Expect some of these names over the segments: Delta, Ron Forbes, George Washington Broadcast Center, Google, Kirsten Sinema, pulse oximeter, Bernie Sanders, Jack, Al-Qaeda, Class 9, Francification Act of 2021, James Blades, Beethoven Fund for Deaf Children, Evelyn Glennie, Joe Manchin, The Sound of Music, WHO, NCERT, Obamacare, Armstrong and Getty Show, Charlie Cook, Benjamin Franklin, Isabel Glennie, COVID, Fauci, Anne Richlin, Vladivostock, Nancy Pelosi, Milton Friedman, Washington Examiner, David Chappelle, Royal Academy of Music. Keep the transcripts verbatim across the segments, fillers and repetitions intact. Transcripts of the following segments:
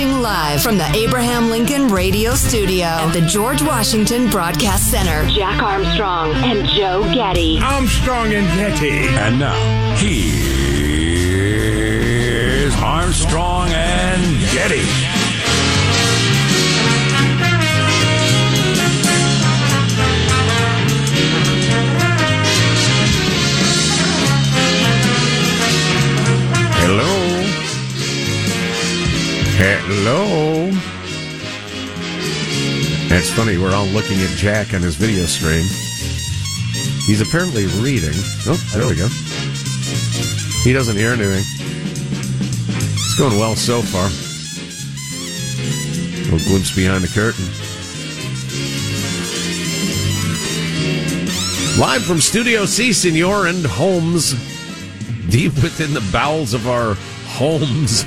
Broadcasting live from the Abraham Lincoln Radio Studio at the George Washington Broadcast Center. Jack Armstrong and Joe Getty. Armstrong and Getty. And now, here's Armstrong and Getty. Hello. Hello. That's funny, we're all looking at Jack on his video stream. He's apparently reading. Oh, there we go. He doesn't hear anything. It's going well so far. A little glimpse behind the curtain. Live from Studio C, Senor and Holmes. Deep within the bowels of our homes.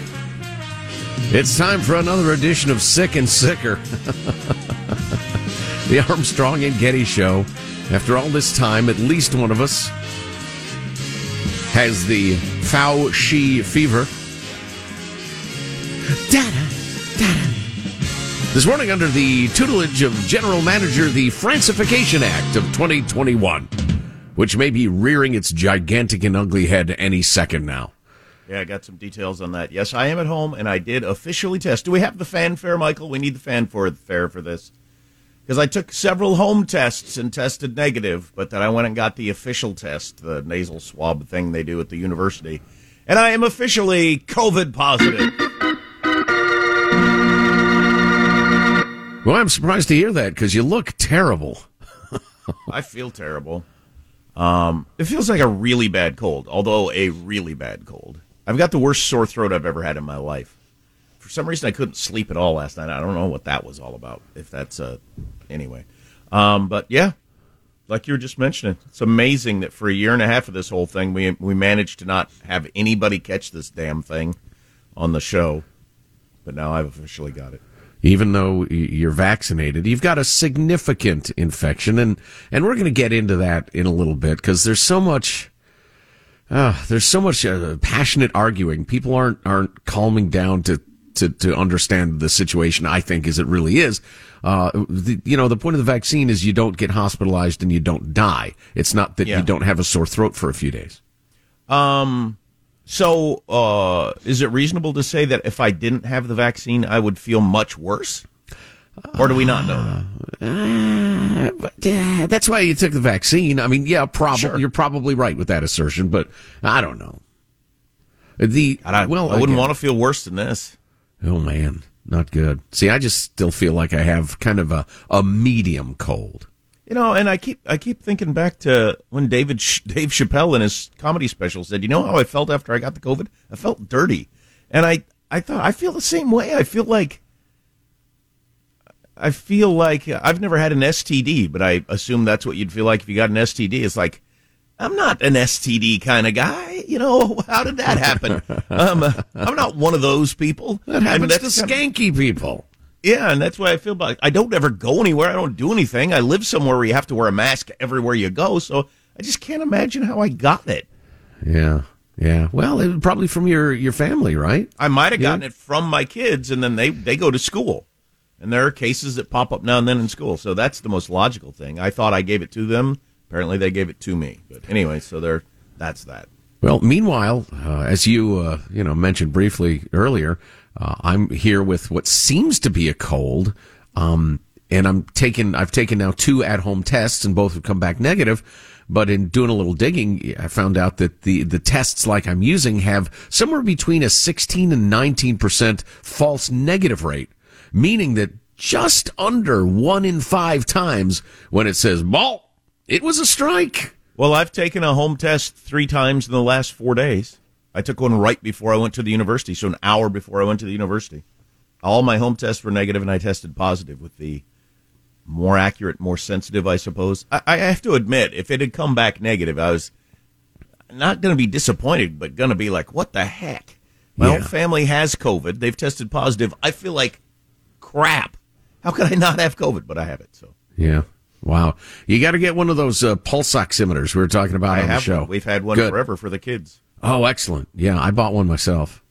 It's time for another edition of Sick and Sicker. The Armstrong and Getty Show. After all this time, at least one of us has the Fauci fever. Dada, dada. This morning, under the tutelage of General Manager, the Francification Act of twenty twenty-one, which may be rearing its gigantic and ugly head any second now. Yeah, I got some details on that. Yes, I am at home, and I did officially test. Do we have the fanfare, Michael? We need the fanfare for this. Because I took several home tests and tested negative, but then I went and got the official test, the nasal swab thing they do at the university. And I am officially COVID positive. Well, I'm surprised to hear that, because you look terrible. I feel terrible. Um, it feels like a really bad cold, although a really bad cold. I've got the worst sore throat I've ever had in my life. For some reason, I couldn't sleep at all last night. I don't know what that was all about, if that's a... Anyway. Um, but, yeah, like you were just mentioning, it's amazing that for a year and a half of this whole thing, we we managed to not have anybody catch this damn thing on the show. But now I've officially got it. Even though you're vaccinated, you've got a significant infection. And, and we're going to get into that in a little bit, because there's so much... Uh, there's so much uh, passionate arguing. People aren't aren't calming down to, to, to understand the situation, I think, as it really is. Uh, the, you know, the point of the vaccine is you don't get hospitalized and you don't die. It's not that yeah. you don't have a sore throat for a few days. Um. So uh, is it reasonable to say that if I didn't have the vaccine, I would feel much worse? Or do we not know that? Uh, uh, that's why you took the vaccine. I mean, yeah, probably sure. You're probably right with that assertion, but I don't know. The I, well, I wouldn't again. want to feel worse than this. Oh man, not good. See, I just still feel like I have kind of a, a medium cold. You know, and I keep I keep thinking back to when David Dave Chappelle in his comedy special said, "You know how I felt after I got the COVID? I felt dirty," and I I thought I feel the same way. I feel like. I feel like I've never had an S T D, but I assume that's what you'd feel like if you got an S T D. It's like, I'm not an S T D kind of guy. You know, how did that happen? um, I'm not one of those people. That happens I mean, to skanky of, people. Yeah, and that's why I feel like I don't ever go anywhere. I don't do anything. I live somewhere where you have to wear a mask everywhere you go. So I just can't imagine how I got it. Yeah. Yeah, well, it was probably from your, your family, right? I might have gotten yeah. it from my kids, and then they, they go to school. And there are cases that pop up now and then in school. So that's the most logical thing. I thought I gave it to them. Apparently they gave it to me. But anyway, so there, that's that. Well, meanwhile, uh, as you uh, you know mentioned briefly earlier, uh, I'm here with what seems to be a cold. Um, and I'm taking, I've taken now two at-home tests, and both have come back negative. But in doing a little digging, I found out that the, the tests like I'm using have somewhere between a sixteen and nineteen percent false negative rate. Meaning that just under one in five times when it says, ball, it was a strike. Well, I've taken a home test three times in the last four days. I took one right before I went to the university, so an hour before I went to the university. All my home tests were negative, and I tested positive with the more accurate, more sensitive, I suppose. I, I have to admit, if it had come back negative, I was not going to be disappointed, but going to be like, what the heck? My yeah. own family has COVID. They've tested positive. I feel like crap. How could I not have COVID? But I have it. So yeah. Wow. You got to get one of those uh, pulse oximeters we were talking about I on have the show. One. We've had one Good. forever for the kids. Oh, excellent. Yeah, I bought one myself.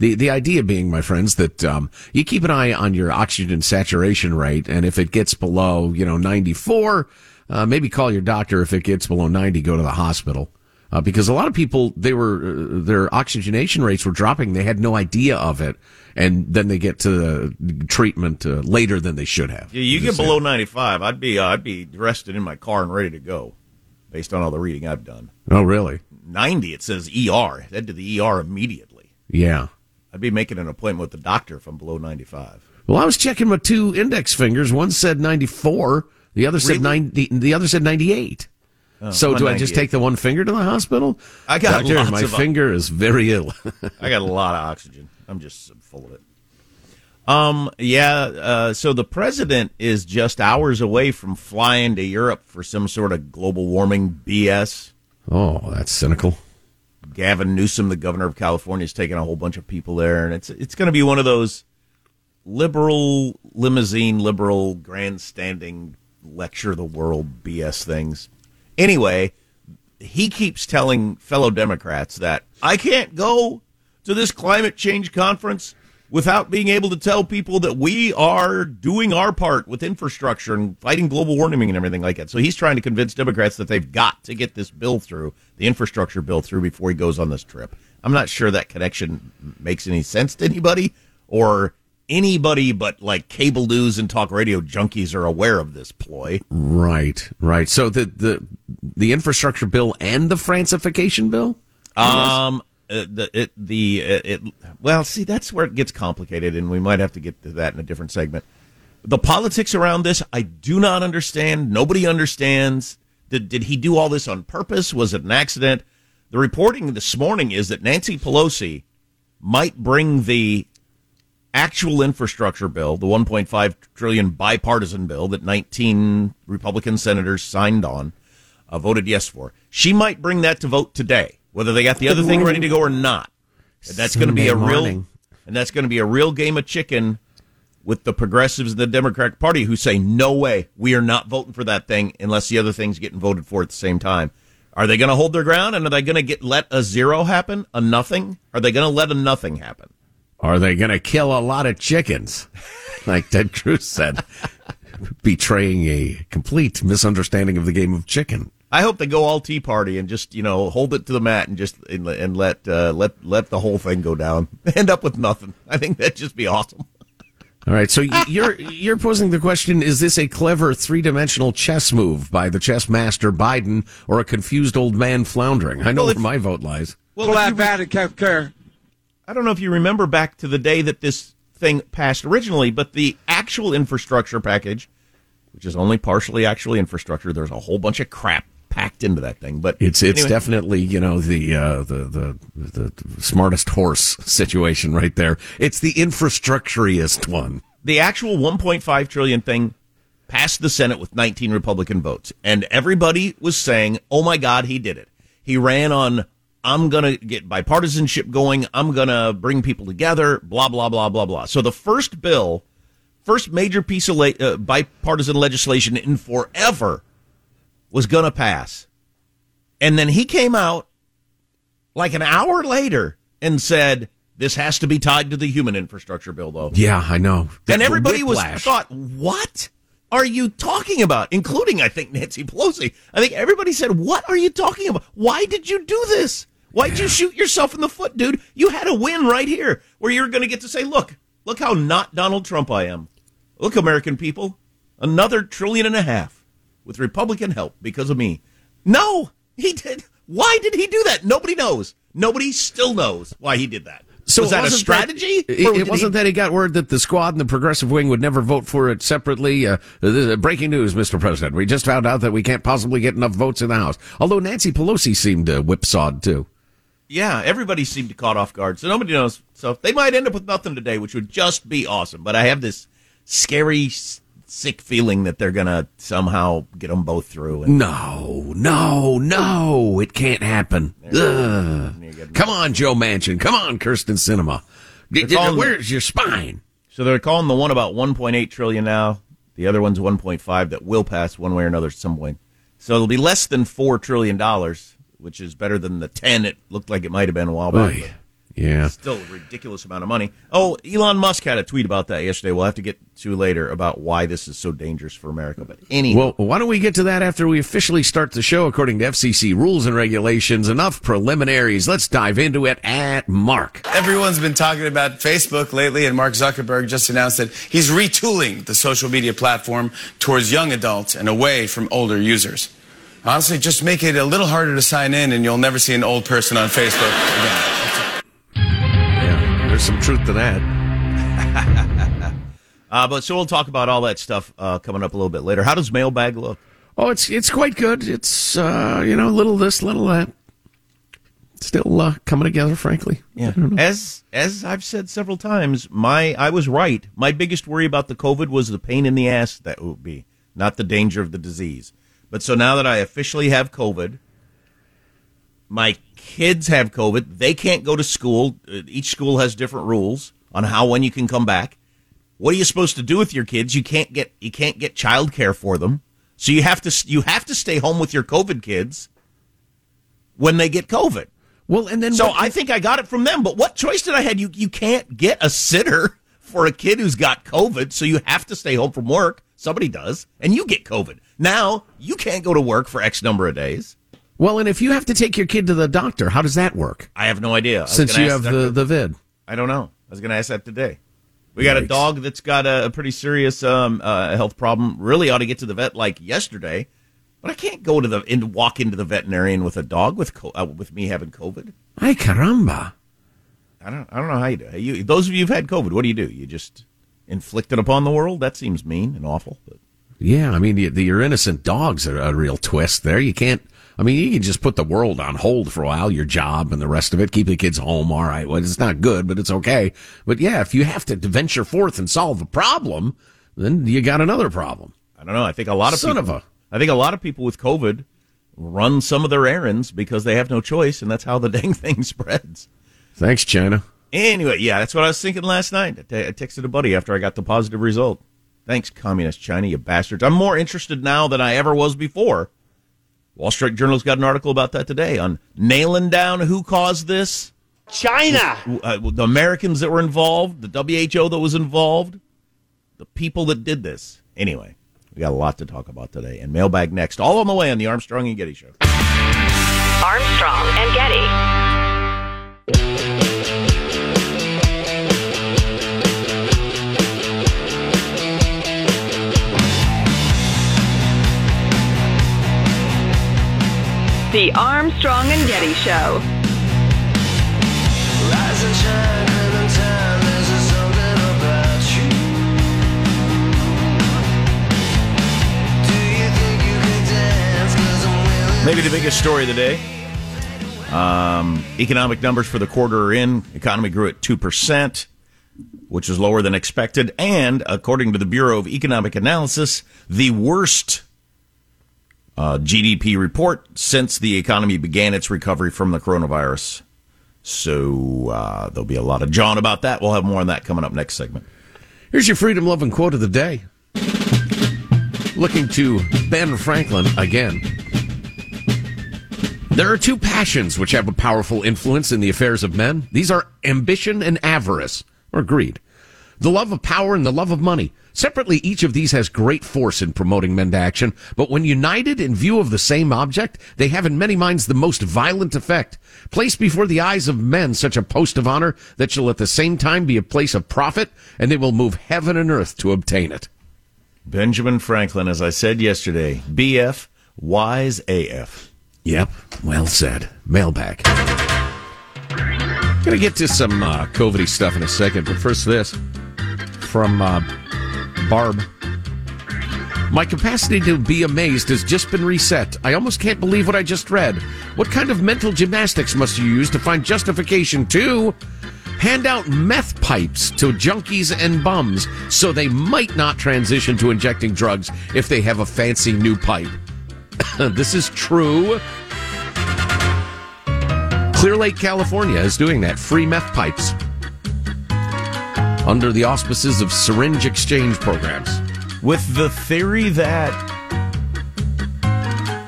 The the idea being, my friends, that um, you keep an eye on your oxygen saturation rate, and if it gets below, you know, ninety-four, uh, maybe call your doctor. If it gets below ninety, go to the hospital. Uh, because a lot of people, they were, uh, their oxygenation rates were dropping. They had no idea of it. And then they get to the treatment uh, later than they should have. Yeah, you get below ninety-five, I'd be, uh, I'd be rested in my car and ready to go based on all the reading I've done. Oh, really? ninety, it says E R. Head to the E R immediately. Yeah. I'd be making an appointment with the doctor if I'm below ninety-five. Well, I was checking my two index fingers. One said ninety-four. The other said ninety, the other said ninety-eight. Oh, so do I just take the one finger to the hospital? I got Doctor, lots my of finger is very ill. I got a lot of oxygen. I'm just full of it. Um, yeah. Uh, so the president is just hours away from flying to Europe for some sort of global warming B S. Oh, that's cynical. Gavin Newsom, the governor of California, is taking a whole bunch of people there, and it's it's going to be one of those liberal limousine, liberal grandstanding lecture the world B S things. Anyway, he keeps telling fellow Democrats that I can't go to this climate change conference without being able to tell people that we are doing our part with infrastructure and fighting global warming and everything like that. So he's trying to convince Democrats that they've got to get this bill through, the infrastructure bill through, before he goes on this trip. I'm not sure that connection makes any sense to anybody, or anybody but like cable news and talk radio junkies are aware of this ploy. Right, right. So the the, the infrastructure bill and the Francification bill? Um, uh, the it, the uh, it. Well, see, that's where it gets complicated, and we might have to get to that in a different segment. The politics around this, I do not understand. Nobody understands. Did did he do all this on purpose? Was it an accident? The reporting this morning is that Nancy Pelosi might bring the actual infrastructure bill, the one point five trillion dollars bipartisan bill that nineteen Republican senators signed on, uh, voted yes for. She might bring that to vote today, whether they got the other thing ready to go or not. And that's going to be a real, and that's going to be a real game of chicken with the progressives in the Democratic Party who say, no way, we are not voting for that thing unless the other thing's getting voted for at the same time. Are they going to hold their ground, and are they going to get let a zero happen, a nothing? Are they going to let a nothing happen? Are they going to kill a lot of chickens, like Ted Cruz said, betraying a complete misunderstanding of the game of chicken? I hope they go all Tea Party and just, you know, hold it to the mat and just and, and let uh, let let the whole thing go down. End up with nothing. I think that'd just be awesome. All right, so you're you're posing the question: is this a clever three-dimensional chess move by the chess master Biden, or a confused old man floundering? I know well, if, where my vote lies. Well, well I've had it, Kev Kerr. I don't know if you remember back to the day that this thing passed originally, but the actual infrastructure package, which is only partially actually infrastructure, there's a whole bunch of crap packed into that thing. But it's it's anyway. Definitely, you know, the uh, the the the smartest horse situation right there. It's the infrastructuriest one. The actual one point five trillion dollars thing passed the Senate with nineteen Republican votes, and everybody was saying, "Oh my God, he did it! He ran on." I'm going to get bipartisanship going. I'm going to bring people together, blah, blah, blah, blah, blah. So the first bill, first major piece of la- uh, bipartisan legislation in forever was going to pass. And then he came out like an hour later and said, this has to be tied to the human infrastructure bill, though. Yeah, I know. And everybody was thought, what are you talking about? Including, I think, Nancy Pelosi. I think everybody said, what are you talking about? Why did you do this? Why'd you shoot yourself in the foot, dude? You had a win right here where you're going to get to say, look, look how not Donald Trump I am. Look, American people, another trillion and a half with Republican help because of me. No, he did. Why did he do that? Nobody knows. Nobody still knows why he did that. So was that a strategy? That, it it wasn't he, that he got word that the squad and the progressive wing would never vote for it separately. Uh, breaking news, Mister President. We just found out that we can't possibly get enough votes in the House. Although Nancy Pelosi seemed uh, whipsawed, too. Yeah, everybody seemed caught off guard. So nobody knows. So they might end up with nothing today, which would just be awesome. But I have this scary, sick feeling that they're going to somehow get them both through. And no, no, no. It can't happen. Come on, Joe Manchin. Come on, Kirsten Sinema. Where's your spine? So they're calling the one about one point eight trillion dollars now. The other one's one point five that will pass one way or another at some point. So it'll be less than four trillion dollars, which is better than the ten it looked like it might have been a while back. Yeah. Still a ridiculous amount of money. Oh, Elon Musk had a tweet about that yesterday. We'll have to get to later about why this is so dangerous for America. But anyway. Well, why don't we get to that after we officially start the show according to F C C rules and regulations? Enough preliminaries. Let's dive into it at Mark. Everyone's been talking about Facebook lately, and Mark Zuckerberg just announced that he's retooling the social media platform towards young adults and away from older users. Honestly, just make it a little harder to sign in, and you'll never see an old person on Facebook again. Some truth to that. uh, but so we'll talk about all that stuff uh, coming up a little bit later. How does mailbag look? Oh, it's it's quite good. It's, uh, you know, little this, little that. Still uh, coming together, frankly. Yeah. As as I've said several times, my I was right. My biggest worry about the COVID was the pain in the ass that would be, not the danger of the disease. But so now that I officially have COVID, my kids have COVID. They can't go to school. Each school has different rules on how when you can come back. What are you supposed to do with your kids? You can't get you can't get childcare for them. So you have to you have to stay home with your COVID kids when they get COVID. Well, and then so what, I think I got it from them. But what choice did I have? You you can't get a sitter for a kid who's got COVID, so you have to stay home from work. Somebody does, and you get COVID. Now you can't go to work for X number of days. Well, and if you have to take your kid to the doctor, how does that work? I have no idea. Since you have the, the vid. I don't know. I was going to ask that today. We got a dog that's got a, a pretty serious um, uh, health problem. Really ought to get to the vet like yesterday. But I can't go to the and walk into the veterinarian with a dog with uh, with me having COVID. Ay, caramba. I don't I don't know how you do it. You, those of you who've had COVID, what do you do? You just inflict it upon the world? That seems mean and awful. But yeah, I mean, the, the, your innocent dog's a, a real twist there. You can't. I mean, you can just put the world on hold for a while, your job and the rest of it. Keep the kids home. All right. Well, it's not good, but it's okay. But yeah, if you have to venture forth and solve a problem, then you got another problem. I don't know. I think a lot of Son people, of a. I think a lot of people with COVID run some of their errands because they have no choice, and that's how the dang thing spreads. Thanks, China. Anyway, yeah, that's what I was thinking last night. I, t- I texted a buddy after I got the positive result. Thanks, Communist China, you bastards. I'm more interested now than I ever was before. Wall Street Journal's got an article about that today on nailing down who caused this. China. With, uh, the Americans that were involved, the W H O that was involved, the people that did this. Anyway, we got a lot to talk about today. And mailbag next, all on the way on the Armstrong and Getty Show. Armstrong and Getty. The Armstrong and Getty Show. Rise and shine and time, there's something about you. Do you think you can dance? 'Cause I'm willing. Maybe the biggest story of the day. Um, economic numbers for the quarter are in. Economy grew at two percent, which is lower than expected. And according to the Bureau of Economic Analysis, the worst Uh, G D P report since the economy began its recovery from the coronavirus. So uh, there'll be a lot of John about that. We'll have more on that coming up next segment. Here's your freedom-loving quote of the day. Looking to Ben Franklin again. There are two passions which have a powerful influence in the affairs of men. These are ambition and avarice, or greed. The love of power and the love of money. Separately, each of these has great force in promoting men to action, but when united in view of the same object, they have in many minds the most violent effect. Place before the eyes of men such a post of honor that shall at the same time be a place of profit, and they will move heaven and earth to obtain it. Benjamin Franklin, as I said yesterday, B F, wise A F. Yep, well said. Mailbag. Gonna get to some uh, COVID-y stuff in a second, but first this. From uh, Barb. My capacity to be amazed has just been reset. I almost can't believe what I just read. What kind of mental gymnastics must you use to find justification to hand out meth pipes to junkies and bums so they might not transition to injecting drugs if they have a fancy new pipe? This is true. Clear Lake, California is doing that. Free meth pipes. Under the auspices of syringe exchange programs. With the theory that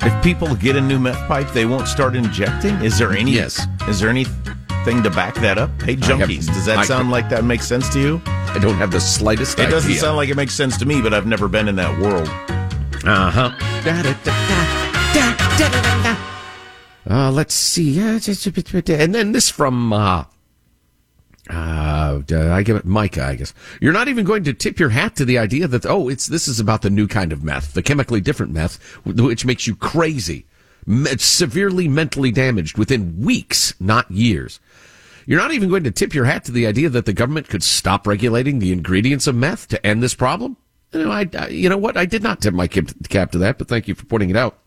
if people get a new meth pipe, they won't start injecting? Is there any... Yes. Is there any thing to back that up? Pay junkies. Have, Does that I sound could, like that makes sense to you? I don't have the slightest it idea. It doesn't sound like it makes sense to me, but I've never been in that world. Uh-huh. Da, da, da, da, da, da, da, da. Uh, let's see. And then this from, uh, uh, I give it Micah, I guess. You're not even going to tip your hat to the idea that, oh, it's this is about the new kind of meth, the chemically different meth, which makes you crazy, severely mentally damaged within weeks, not years. You're not even going to tip your hat to the idea that the government could stop regulating the ingredients of meth to end this problem. You know, I, I, you know what? I did not tip my cap to that, but thank you for pointing it out.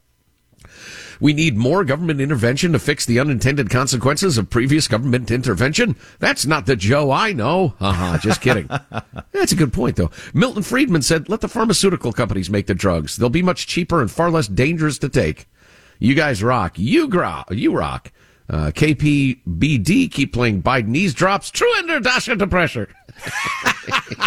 We need more government intervention to fix the unintended consequences of previous government intervention. That's not the Joe I know. Haha, just kidding. That's a good point, though. Milton Friedman said, let the pharmaceutical companies make the drugs. They'll be much cheaper and far less dangerous to take. You guys rock. You, gra- you rock. Uh, K P B D keep playing Biden eavesdrops. True under dash under pressure.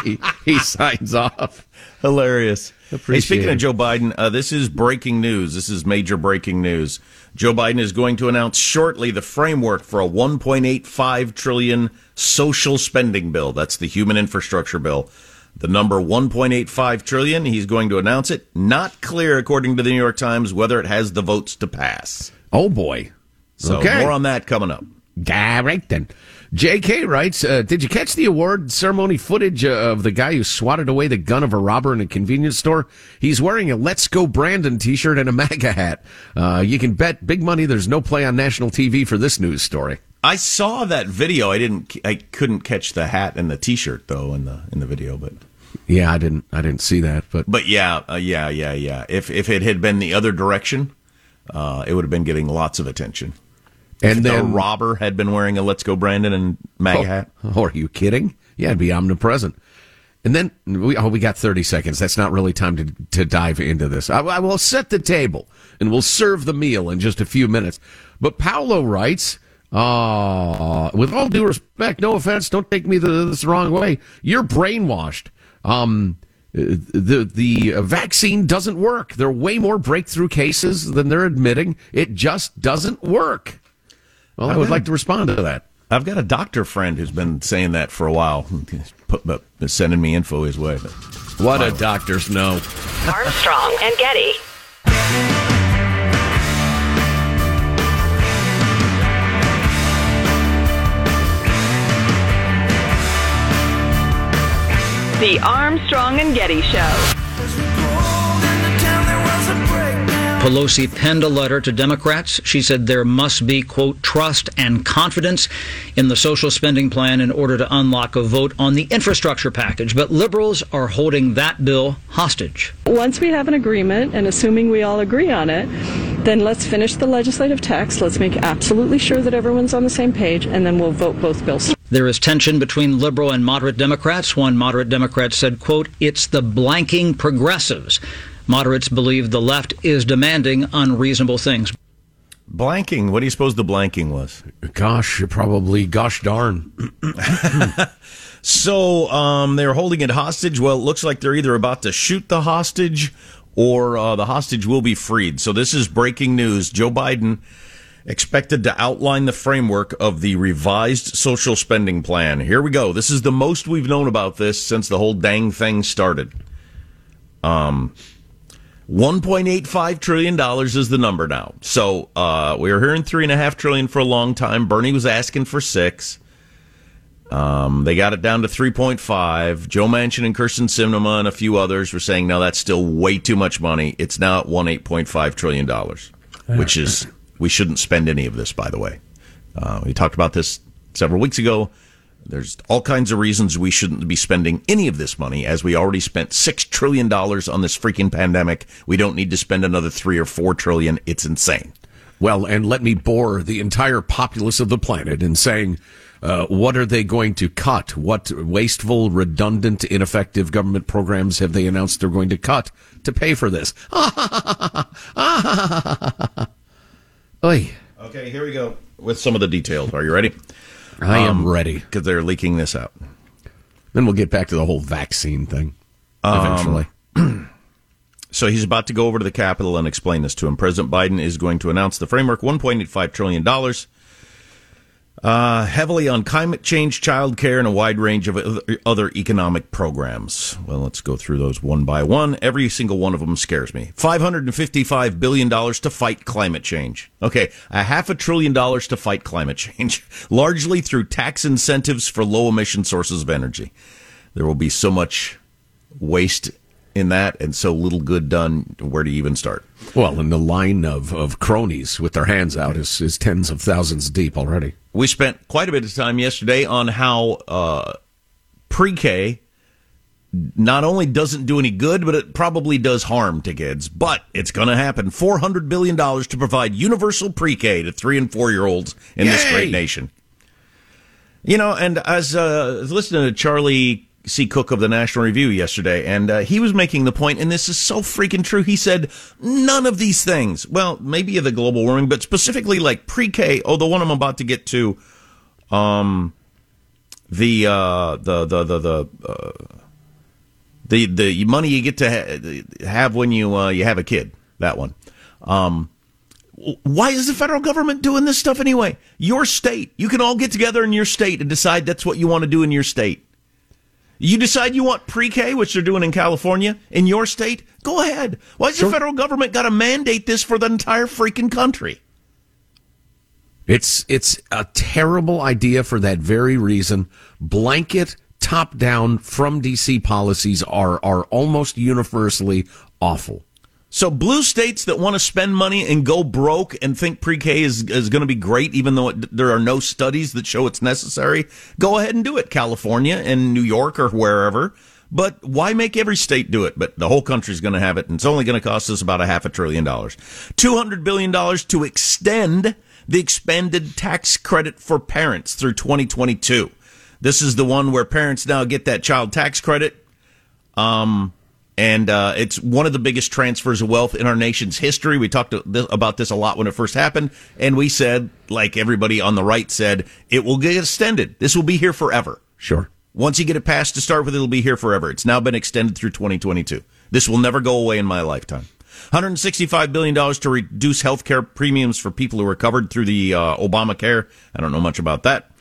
he, he signs off. Hilarious. Hey, speaking of Joe Biden, uh, this is breaking news. This is major breaking news. Joe Biden is going to announce shortly the framework for a one point eight five trillion dollars social spending bill. That's the human infrastructure bill. The number one point eight five trillion dollars, he's going to announce it. Not clear, according to the New York Times, whether it has the votes to pass. Oh, boy. So okay. More on that coming up. All right, then. J K writes, uh, did you catch the award ceremony footage of the guy who swatted away the gun of a robber in a convenience store? He's wearing a Let's Go Brandon t-shirt and a MAGA hat. Uh, you can bet big money there's no play on national T V for this news story. I saw that video. I didn't. I couldn't catch the hat and the t-shirt though in the in the video. But yeah, I didn't. I didn't see that. But but yeah, uh, yeah, yeah, yeah. If if it had been the other direction, uh, it would have been getting lots of attention. And if then, the robber had been wearing a Let's Go Brandon and MAGA oh, hat. Oh, are you kidding? Yeah, it'd be omnipresent. And then, we, oh, we got thirty seconds. That's not really time to to dive into this. I, I will set the table, and we'll serve the meal in just a few minutes. But Paolo writes, uh, with all due respect, no offense, don't take me the, this the wrong way. You're brainwashed. Um, the the vaccine doesn't work. There are way more breakthrough cases than they're admitting. It just doesn't work. Well, I would like to respond to that. I've got a doctor friend who's been saying that for a while, sending me info his way. But what do doctors know? Armstrong and Getty. The Armstrong and Getty Show. Pelosi penned a letter to Democrats. She said there must be, quote, trust and confidence in the social spending plan in order to unlock a vote on the infrastructure package. But liberals are holding that bill hostage. Once we have an agreement, and assuming we all agree on it, then let's finish the legislative text. Let's make absolutely sure that everyone's on the same page, and then we'll vote both bills. There is tension between liberal and moderate Democrats. One moderate Democrat said, quote, it's the blanking progressives. Moderates believe the left is demanding unreasonable things. Blanking. What do you suppose the blanking was? Gosh, probably gosh darn. So um, they're holding it hostage. Well, it looks like they're either about to shoot the hostage or uh, the hostage will be freed. So this is breaking news. Joe Biden expected to outline the framework of the revised social spending plan. Here we go. This is the most we've known about this since the whole dang thing started. Um... one point eight five trillion dollars is the number now. So uh, we were hearing three point five trillion dollars for a long time. Bernie was asking for six. Um, they got it down to three point five. Joe Manchin and Kirsten Sinema and a few others were saying, no, that's still way too much money. It's now at eighteen point five trillion dollars, which is, we shouldn't spend any of this, by the way. Uh, we talked about this several weeks ago. There's all kinds of reasons we shouldn't be spending any of this money, as we already spent six trillion dollars on this freaking pandemic. We don't need to spend another three or four trillion dollars. It's insane. Well, and let me bore the entire populace of the planet in saying, uh, what are they going to cut? What wasteful, redundant, ineffective government programs have they announced they're going to cut to pay for this? Oy. Okay, here we go with some of the details. Are you ready? I am um, ready. Because they're leaking this out. Then we'll get back to the whole vaccine thing eventually. Um, so he's about to go over to the Capitol and explain this to him. President Biden is going to announce the framework, one point eight five trillion dollars. Uh, heavily on climate change, childcare, and a wide range of other economic programs. Well, let's go through those one by one. Every single one of them scares me. five hundred fifty-five billion dollars to fight climate change. Okay, a half a trillion dollars to fight climate change, largely through tax incentives for low-emission sources of energy. There will be so much waste in that and so little good done. Where do you even start? Well, and the line of, of cronies with their hands out is, is tens of thousands deep already. We spent quite a bit of time yesterday on how uh, pre-K not only doesn't do any good, but it probably does harm to kids. But it's going to happen. four hundred billion dollars to provide universal pre-K to three- and four-year-olds in Yay! This great nation. You know, and as uh, listening to Charlie C. Cook of the National Review yesterday, and uh, he was making the point, and this is so freaking true, he said, none of these things, well, maybe the global warming, but specifically like pre-K, oh, the one I'm about to get to, um, the, uh, the, the, the, the, uh, the, the money you get to ha- have when you, uh, you have a kid, that one. Um, why is the federal government doing this stuff anyway? Your state, you can all get together in your state and decide that's what you want to do in your state. You decide you want pre-K, which they're doing in California, in your state, go ahead. Why does sure. the federal government got to mandate this for the entire freaking country? It's it's a terrible idea for that very reason. Blanket, top-down, from D C policies are are almost universally awful. So blue states that want to spend money and go broke and think pre-K is, is going to be great, even though it, there are no studies that show it's necessary, go ahead and do it, California and New York or wherever. But why make every state do it? But the whole country's going to have it, and it's only going to cost us about a half a trillion dollars. two hundred billion dollars to extend the expanded tax credit for parents through twenty twenty-two. This is the one where parents now get that child tax credit. Um... And uh, it's one of the biggest transfers of wealth in our nation's history. We talked about this a lot when it first happened. And we said, like everybody on the right said, it will get extended. This will be here forever. Sure. Once you get it passed to start with, it'll be here forever. It's now been extended through twenty twenty-two. This will never go away in my lifetime. one hundred sixty-five billion dollars to reduce health care premiums for people who are covered through the uh, Obamacare. I don't know much about that.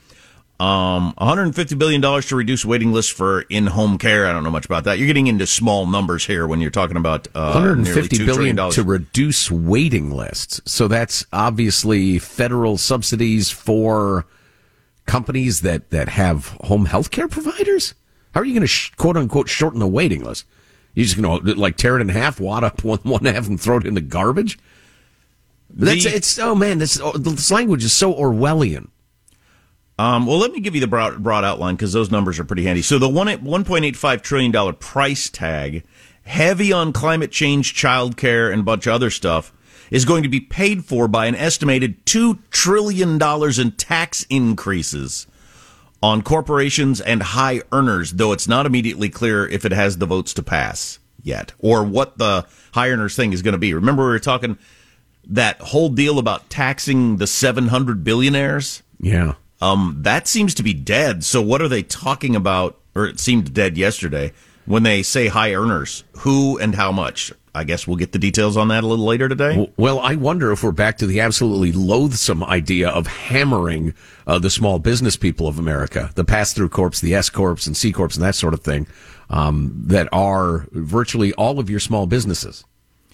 Um, one hundred fifty billion dollars to reduce waiting lists for in-home care. I don't know much about that. You're getting into small numbers here when you're talking about uh, one hundred fifty billion dollars to reduce waiting lists. So that's obviously federal subsidies for companies that, that have home health care providers. How are you going to sh- quote unquote shorten the waiting list? You're just going to like tear it in half, wad up one one half, and throw it in the garbage. That's the, it's oh man, this this language is so Orwellian. Um, well, let me give you the broad, broad outline because those numbers are pretty handy. So the one one point eight five trillion dollars price tag, heavy on climate change, childcare, and a bunch of other stuff, is going to be paid for by an estimated two trillion dollars in tax increases on corporations and high earners, though it's not immediately clear if it has the votes to pass yet or what the high earners thing is going to be. Remember, we were talking that whole deal about taxing the seven hundred billionaires? Yeah. Um, that seems to be dead. So what are they talking about? Or it seemed dead yesterday when they say high earners, who and how much? I guess we'll get the details on that a little later today. Well, I wonder if we're back to the absolutely loathsome idea of hammering uh, the small business people of America, the pass-through corps, the S-corps and C-corps and that sort of thing, um, that are virtually all of your small businesses.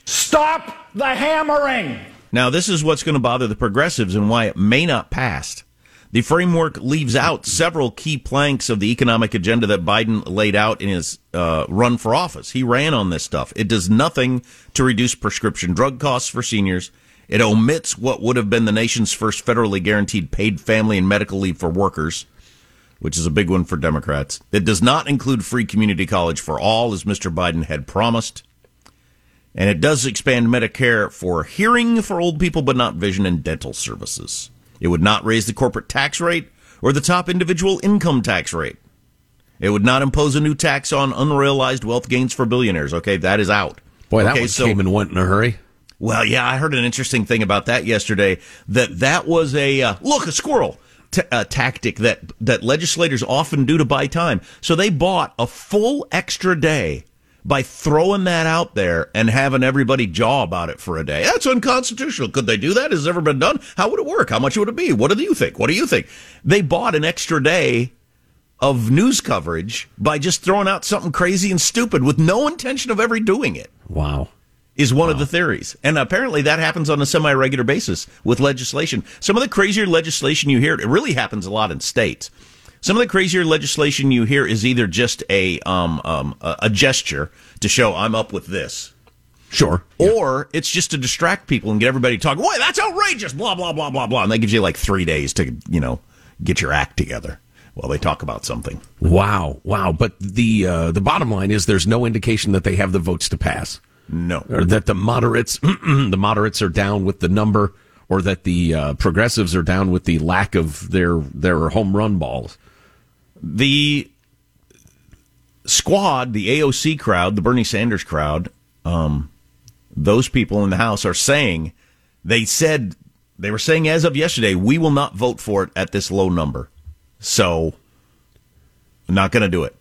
Stop the hammering! Now, this is what's going to bother the progressives and why it may not pass. The framework leaves out several key planks of the economic agenda that Biden laid out in his uh, run for office. He ran on this stuff. It does nothing to reduce prescription drug costs for seniors. It omits what would have been the nation's first federally guaranteed paid family and medical leave for workers, which is a big one for Democrats. It does not include free community college for all, as Mister Biden had promised. And it does expand Medicare for hearing for old people, but not vision and dental services. It would not raise the corporate tax rate or the top individual income tax rate. It would not impose a new tax on unrealized wealth gains for billionaires. Okay, that is out. Boy, that okay, one so, came and went in a hurry. Well, yeah, I heard an interesting thing about that yesterday, that that was a, uh, look, a squirrel t- uh, tactic that, that legislators often do to buy time. So they bought a full extra day by throwing that out there and having everybody jaw about it for a day. That's unconstitutional. Could they do that? Has it ever been done? How would it work? How much would it be? What do you think? What do you think? They bought an extra day of news coverage by just throwing out something crazy and stupid with no intention of ever doing it. Wow. Is one wow. of the theories. And apparently that happens on a semi-regular basis with legislation. Some of the crazier legislation you hear, it really happens a lot in states. Some of the crazier legislation you hear is either just a um, um, a gesture to show I'm up with this. Sure. Or yeah. it's just to distract people and get everybody talking, boy, that's outrageous, blah, blah, blah, blah, blah. And that gives you like three days to, you know, get your act together while they talk about something. Wow. Wow. But the uh, the bottom line is there's no indication that they have the votes to pass. No. Or that the moderates the moderates are down with the number, or that the uh, progressives are down with the lack of their their home run balls. The squad, the A O C crowd, the Bernie Sanders crowd, um, those people in the House are saying, they said, they were saying as of yesterday, we will not vote for it at this low number. So, not going to do it.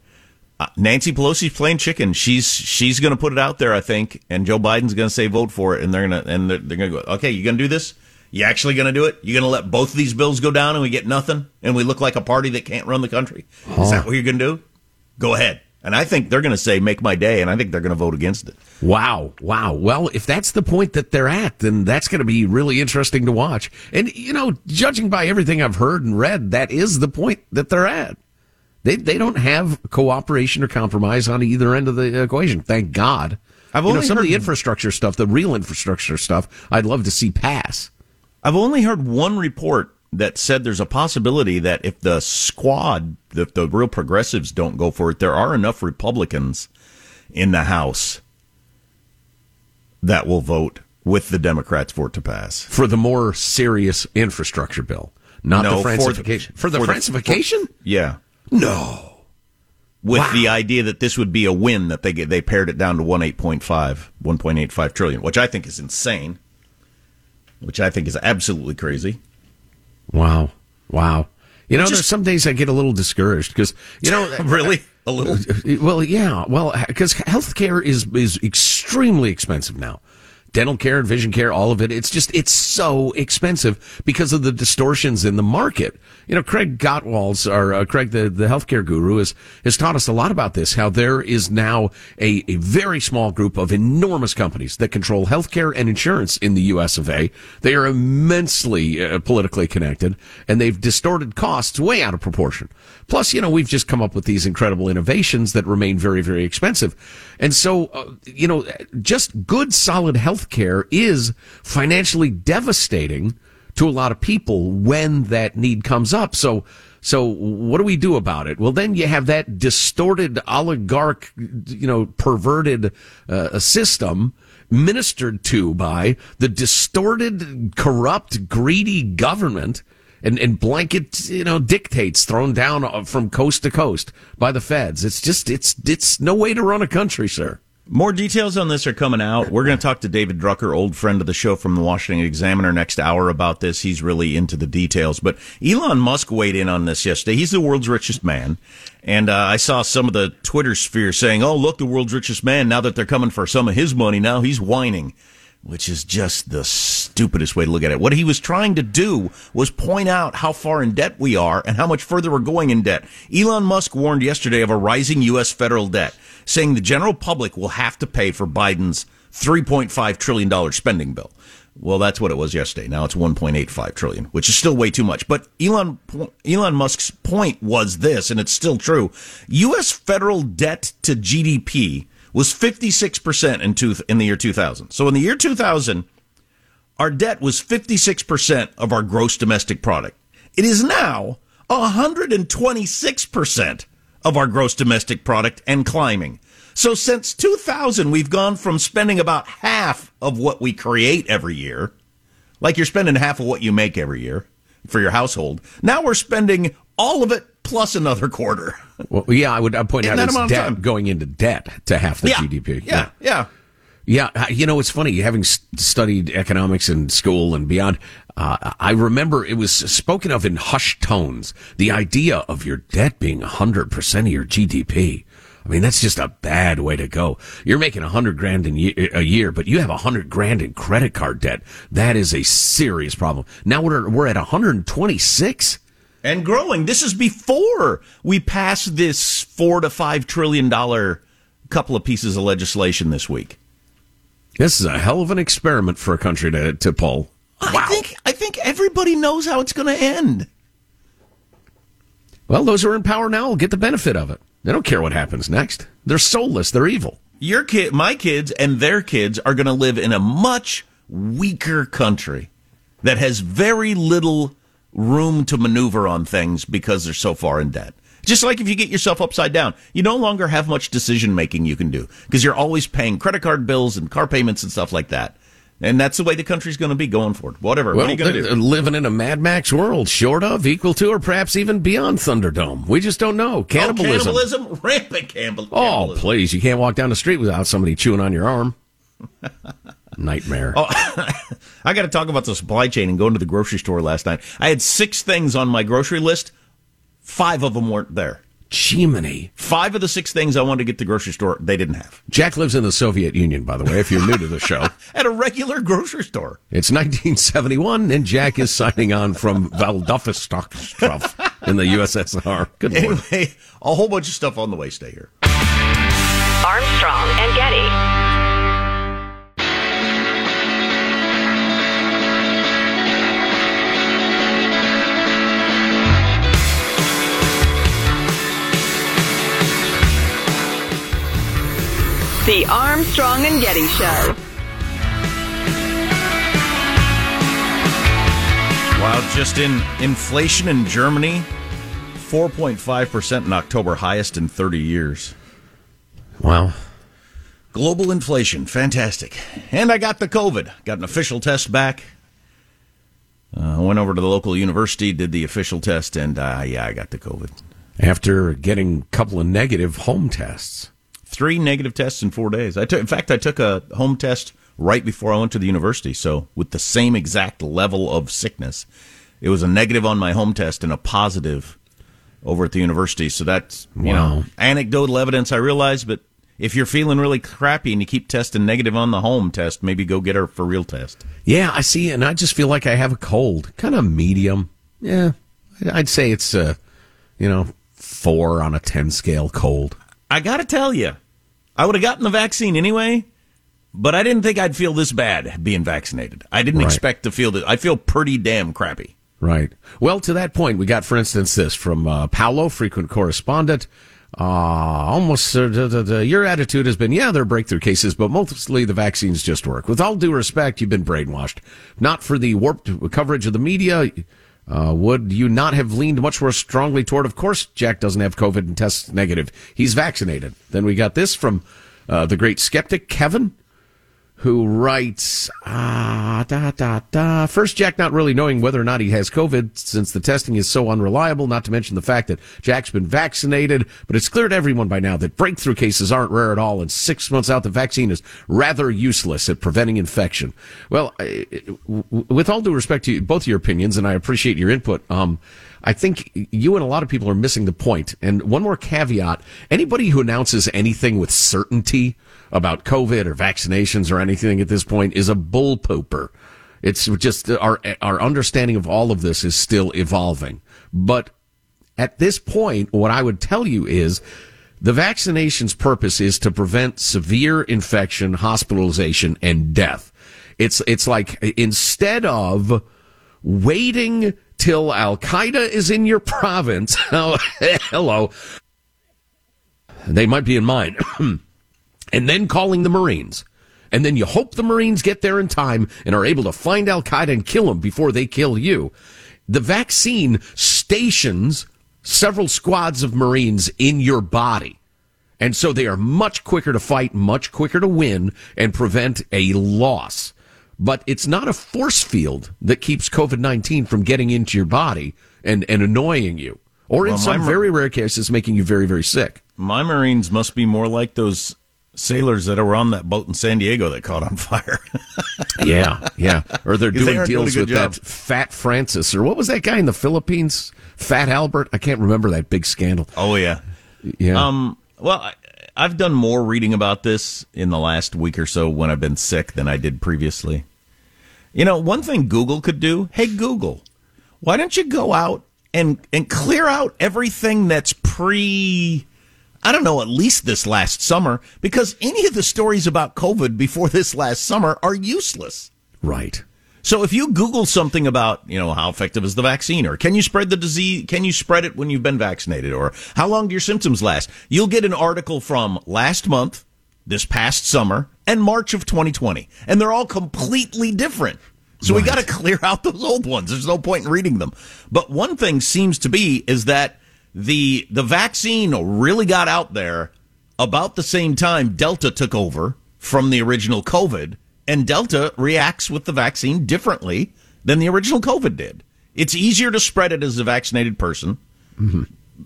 Uh, Nancy Pelosi's playing chicken. She's she's going to put it out there, I think, and Joe Biden's going to say vote for it, and they're going to and they're, they're going to go, okay, you going to do this? You actually going to do it? You're going to let both of these bills go down and we get nothing? And we look like a party that can't run the country? Huh. Is that what you're going to do? Go ahead. And I think they're going to say, make my day, and I think they're going to vote against it. Wow. Wow. Well, if that's the point that they're at, then that's going to be really interesting to watch. And, you know, judging by everything I've heard and read, that is the point that they're at. They they don't have cooperation or compromise on either end of the equation. Thank God. I've only you know, some heard of the infrastructure stuff, the real infrastructure stuff, I'd love to see pass. I've only heard one report that said there's a possibility that if the squad, if the real progressives don't go for it, there are enough Republicans in the House that will vote with the Democrats for it to pass. For the more serious infrastructure bill, not no, the Francification. For the, for the for Francification? The, for, yeah. No. With wow. the idea that this would be a win, that they they pared it down to one point eight five trillion dollars, which I think is insane. Which I think is absolutely crazy. Wow. Wow. You know, Just, there's some days I get a little discouraged because, you know. Really? A little? Well, yeah. Well, because health care is, is extremely expensive now. Dental care and vision care, all of it. It's just, it's so expensive because of the distortions in the market. You know, Craig Gottwalds, or uh, Craig, the, the healthcare guru, is, has taught us a lot about this, how there is now a, a very small group of enormous companies that control healthcare and insurance in the U S of A. They are immensely uh, politically connected, and they've distorted costs way out of proportion. Plus, you know, we've just come up with these incredible innovations that remain very, very expensive. And so, uh, you know, just good, solid health care is financially devastating to a lot of people when that need comes up. So, so what do we do about it? Well, then you have that distorted oligarch, you know, perverted uh, system ministered to by the distorted, corrupt, greedy government and, and blanket, you know, dictates thrown down from coast to coast by the feds. It's just, it's, it's no way to run a country, sir. More details on this are coming out. We're going to talk to David Drucker, old friend of the show from the Washington Examiner, next hour about this. He's really into the details. But Elon Musk weighed in on this yesterday. He's the world's richest man. And uh, I saw some of the Twitter sphere saying, oh, look, the world's richest man, now that they're coming for some of his money, now he's whining, which is just the stupidest way to look at it. What he was trying to do was point out how far in debt we are and how much further we're going in debt. Elon Musk warned yesterday of a rising U S federal debt, saying the general public will have to pay for Biden's three point five trillion dollars spending bill. Well, that's what it was yesterday. Now it's one point eight five trillion dollars, which is still way too much. But Elon Elon Musk's point was this, and it's still true. U S federal debt to G D P was fifty-six percent in two, in the year two thousand. So in the year two thousand, our debt was fifty-six percent of our gross domestic product. It is now one hundred twenty-six percent of our gross domestic product and climbing. So since two thousand, we've gone from spending about half of what we create every year, like you're spending half of what you make every year for your household. Now we're spending all of it plus another quarter. Well, yeah, I would I'd point out it's debt going into debt to half the yeah, G D P. Yeah, yeah, yeah, yeah. You know, it's funny, having studied economics in school and beyond, uh, I remember it was spoken of in hushed tones, the idea of your debt being one hundred percent of your G D P. I mean, that's just a bad way to go. You're making a hundred grand in year, a year, but you have a hundred grand in credit card debt. That is a serious problem. Now we're we're at one hundred twenty-six and growing. This is before we pass this four to five trillion dollar couple of pieces of legislation this week. This is a hell of an experiment for a country to to pull. Wow. I think I think everybody knows how it's going to end. Well, those who are in power now will get the benefit of it. They don't care what happens next. They're soulless. They're evil. Your kid, my kids, and their kids are going to live in a much weaker country that has very little room to maneuver on things because they're so far in debt. Just like if you get yourself upside down, you no longer have much decision-making you can do because you're always paying credit card bills and car payments and stuff like that. And that's the way the country's going to be going forward. Whatever. Well, what are you going to do? Living in a Mad Max world, short of, equal to, or perhaps even beyond Thunderdome. We just don't know. Cannibalism. Oh, cannibalism, rampant cannibalism. Oh, please. You can't walk down the street without somebody chewing on your arm. Nightmare. Oh, I got to talk about the supply chain and going to the grocery store last night. I had six things on my grocery list. Five of them weren't there. Chimney. Five of the six things I wanted to get to the grocery store, they didn't have. Jack lives in the Soviet Union, by the way, if you're new to the show. At a regular grocery store. It's nineteen seventy-one, and Jack is signing on from Vladivostock in the U S S R. Good morning. Anyway, a whole bunch of stuff on the way. Stay here. Armstrong and Getty. The Armstrong and Getty Show. Wow, just in inflation in Germany, four point five percent in October, highest in thirty years. Wow. Global inflation, fantastic. And I got the COVID. Got an official test back. I uh, went over to the local university, did the official test, and uh, yeah, I got the COVID. After getting a couple of negative home tests. Three negative tests in four days. I took, in fact, I took a home test right before I went to the university. So with the same exact level of sickness, it was a negative on my home test and a positive over at the university. So that's, you wow. know, anecdotal evidence, I realize. But if you're feeling really crappy and you keep testing negative on the home test, maybe go get her for real test. Yeah, I see. And I just feel like I have a cold, kind of medium. Yeah, I'd say it's, uh, you know, four on a ten scale cold. I got to tell you. I would have gotten the vaccine anyway, but I didn't think I'd feel this bad being vaccinated. I didn't right. expect to feel this. I feel pretty damn crappy. Right. Well, to that point, we got, for instance, this from uh, Paolo, frequent correspondent. Uh, almost uh, da, da, da. Your attitude has been, yeah, they're breakthrough cases, but mostly the vaccines just work. With all due respect, you've been brainwashed. Not for the warped coverage of the media. Uh, would you not have leaned much more strongly toward, of course, Jack doesn't have COVID and tests negative. He's vaccinated. Then we got this from uh, the great skeptic, Kevin, who writes, ah, da, da, da. First, Jack not really knowing whether or not he has COVID since the testing is so unreliable, not to mention the fact that Jack's been vaccinated. But it's clear to everyone by now that breakthrough cases aren't rare at all. And six months out, the vaccine is rather useless at preventing infection. Well, I, with all due respect to you, both your opinions, and I appreciate your input, um, I think you and a lot of people are missing the point. And one more caveat, anybody who announces anything with certainty about COVID or vaccinations or anything at this point is a bull pooper. It's just our our understanding of all of this is still evolving. But at this point, what I would tell you is the vaccination's purpose is to prevent severe infection, hospitalization, and death. It's it's like instead of waiting till Al-Qaeda is in your province, oh, hello, they might be in mine, and then calling the Marines. And then you hope the Marines get there in time and are able to find Al-Qaeda and kill them before they kill you. The vaccine stations several squads of Marines in your body. And so they are much quicker to fight, much quicker to win, and prevent a loss. But it's not a force field that keeps COVID nineteen from getting into your body and, and annoying you. Or in well, some very rare cases, making you very, very sick. My Marines must be more like those sailors that were on that boat in San Diego that caught on fire. yeah, yeah. Or they're doing they deals doing with job. That Fat Francis. Or what was that guy in the Philippines? Fat Albert? I can't remember that big scandal. Oh, yeah. Yeah. Um, well, I've done more reading about this in the last week or so when I've been sick than I did previously. You know, one thing Google could do, hey, Google, why don't you go out and, and clear out everything that's pre, I don't know, at least this last summer, because any of the stories about COVID before this last summer are useless. Right. So if you Google something about, you know, how effective is the vaccine, or can you spread the disease, can you spread it when you've been vaccinated, or how long do your symptoms last, you'll get an article from last month, this past summer, and March of twenty twenty. And they're all completely different. So right. We got to clear out those old ones. There's no point in reading them. But one thing seems to be is that the the vaccine really got out there about the same time Delta took over from the original COVID. And Delta reacts with the vaccine differently than the original COVID did. It's easier to spread it as a vaccinated person, mm-hmm.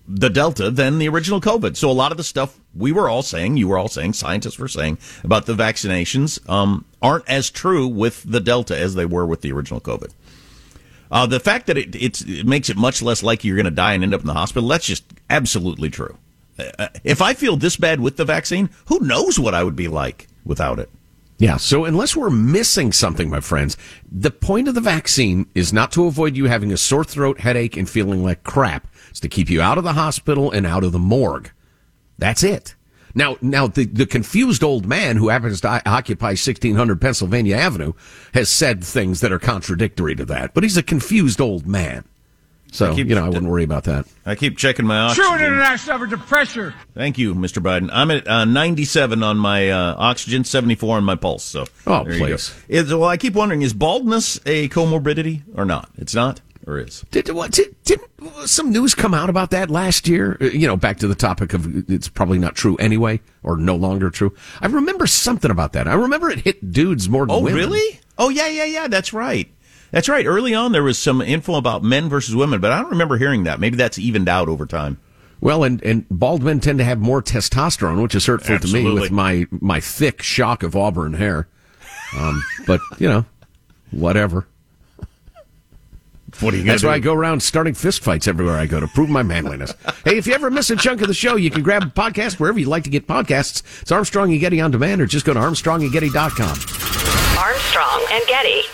the Delta, than the original COVID. So a lot of the stuff we were all saying, you were all saying, scientists were saying about the vaccinations um, aren't as true with the Delta as they were with the original COVID. Uh, the fact that it, it's, it makes it much less likely you're going to die and end up in the hospital, that's just absolutely true. Uh, if I feel this bad with the vaccine, who knows what I would be like without it? Yeah, so unless we're missing something, my friends, the point of the vaccine is not to avoid you having a sore throat, headache, and feeling like crap. It's to keep you out of the hospital and out of the morgue. That's it. Now, now the, the confused old man who happens to occupy sixteen hundred Pennsylvania Avenue has said things that are contradictory to that, but he's a confused old man. So, keep, you know, I wouldn't worry about that. I keep checking my oxygen. True international suffrage of pressure. Thank you, Mister Biden. I'm at uh, ninety-seven on my uh, oxygen, seventy-four on my pulse. So, oh, please. Is, well, I keep wondering, is baldness a comorbidity or not? It's not or is? Did, what, did, did some news come out about that last year? You know, back to the topic of it's probably not true anyway or no longer true. I remember something about that. I remember it hit dudes more than oh, women. Oh, really? Oh, yeah, yeah, yeah. That's right. That's right. Early on, there was some info about men versus women, but I don't remember hearing that. Maybe that's evened out over time. Well, and, and bald men tend to have more testosterone, which is hurtful Absolutely. to me with my, my thick shock of auburn hair. Um, but, you know, whatever. What are you That's do? why I go around starting fistfights everywhere I go to prove my manliness. Hey, if you ever miss a chunk of the show, you can grab a podcast wherever you like to get podcasts. It's Armstrong and Getty On Demand, or just go to armstrong and getty dot com. Armstrong and Getty.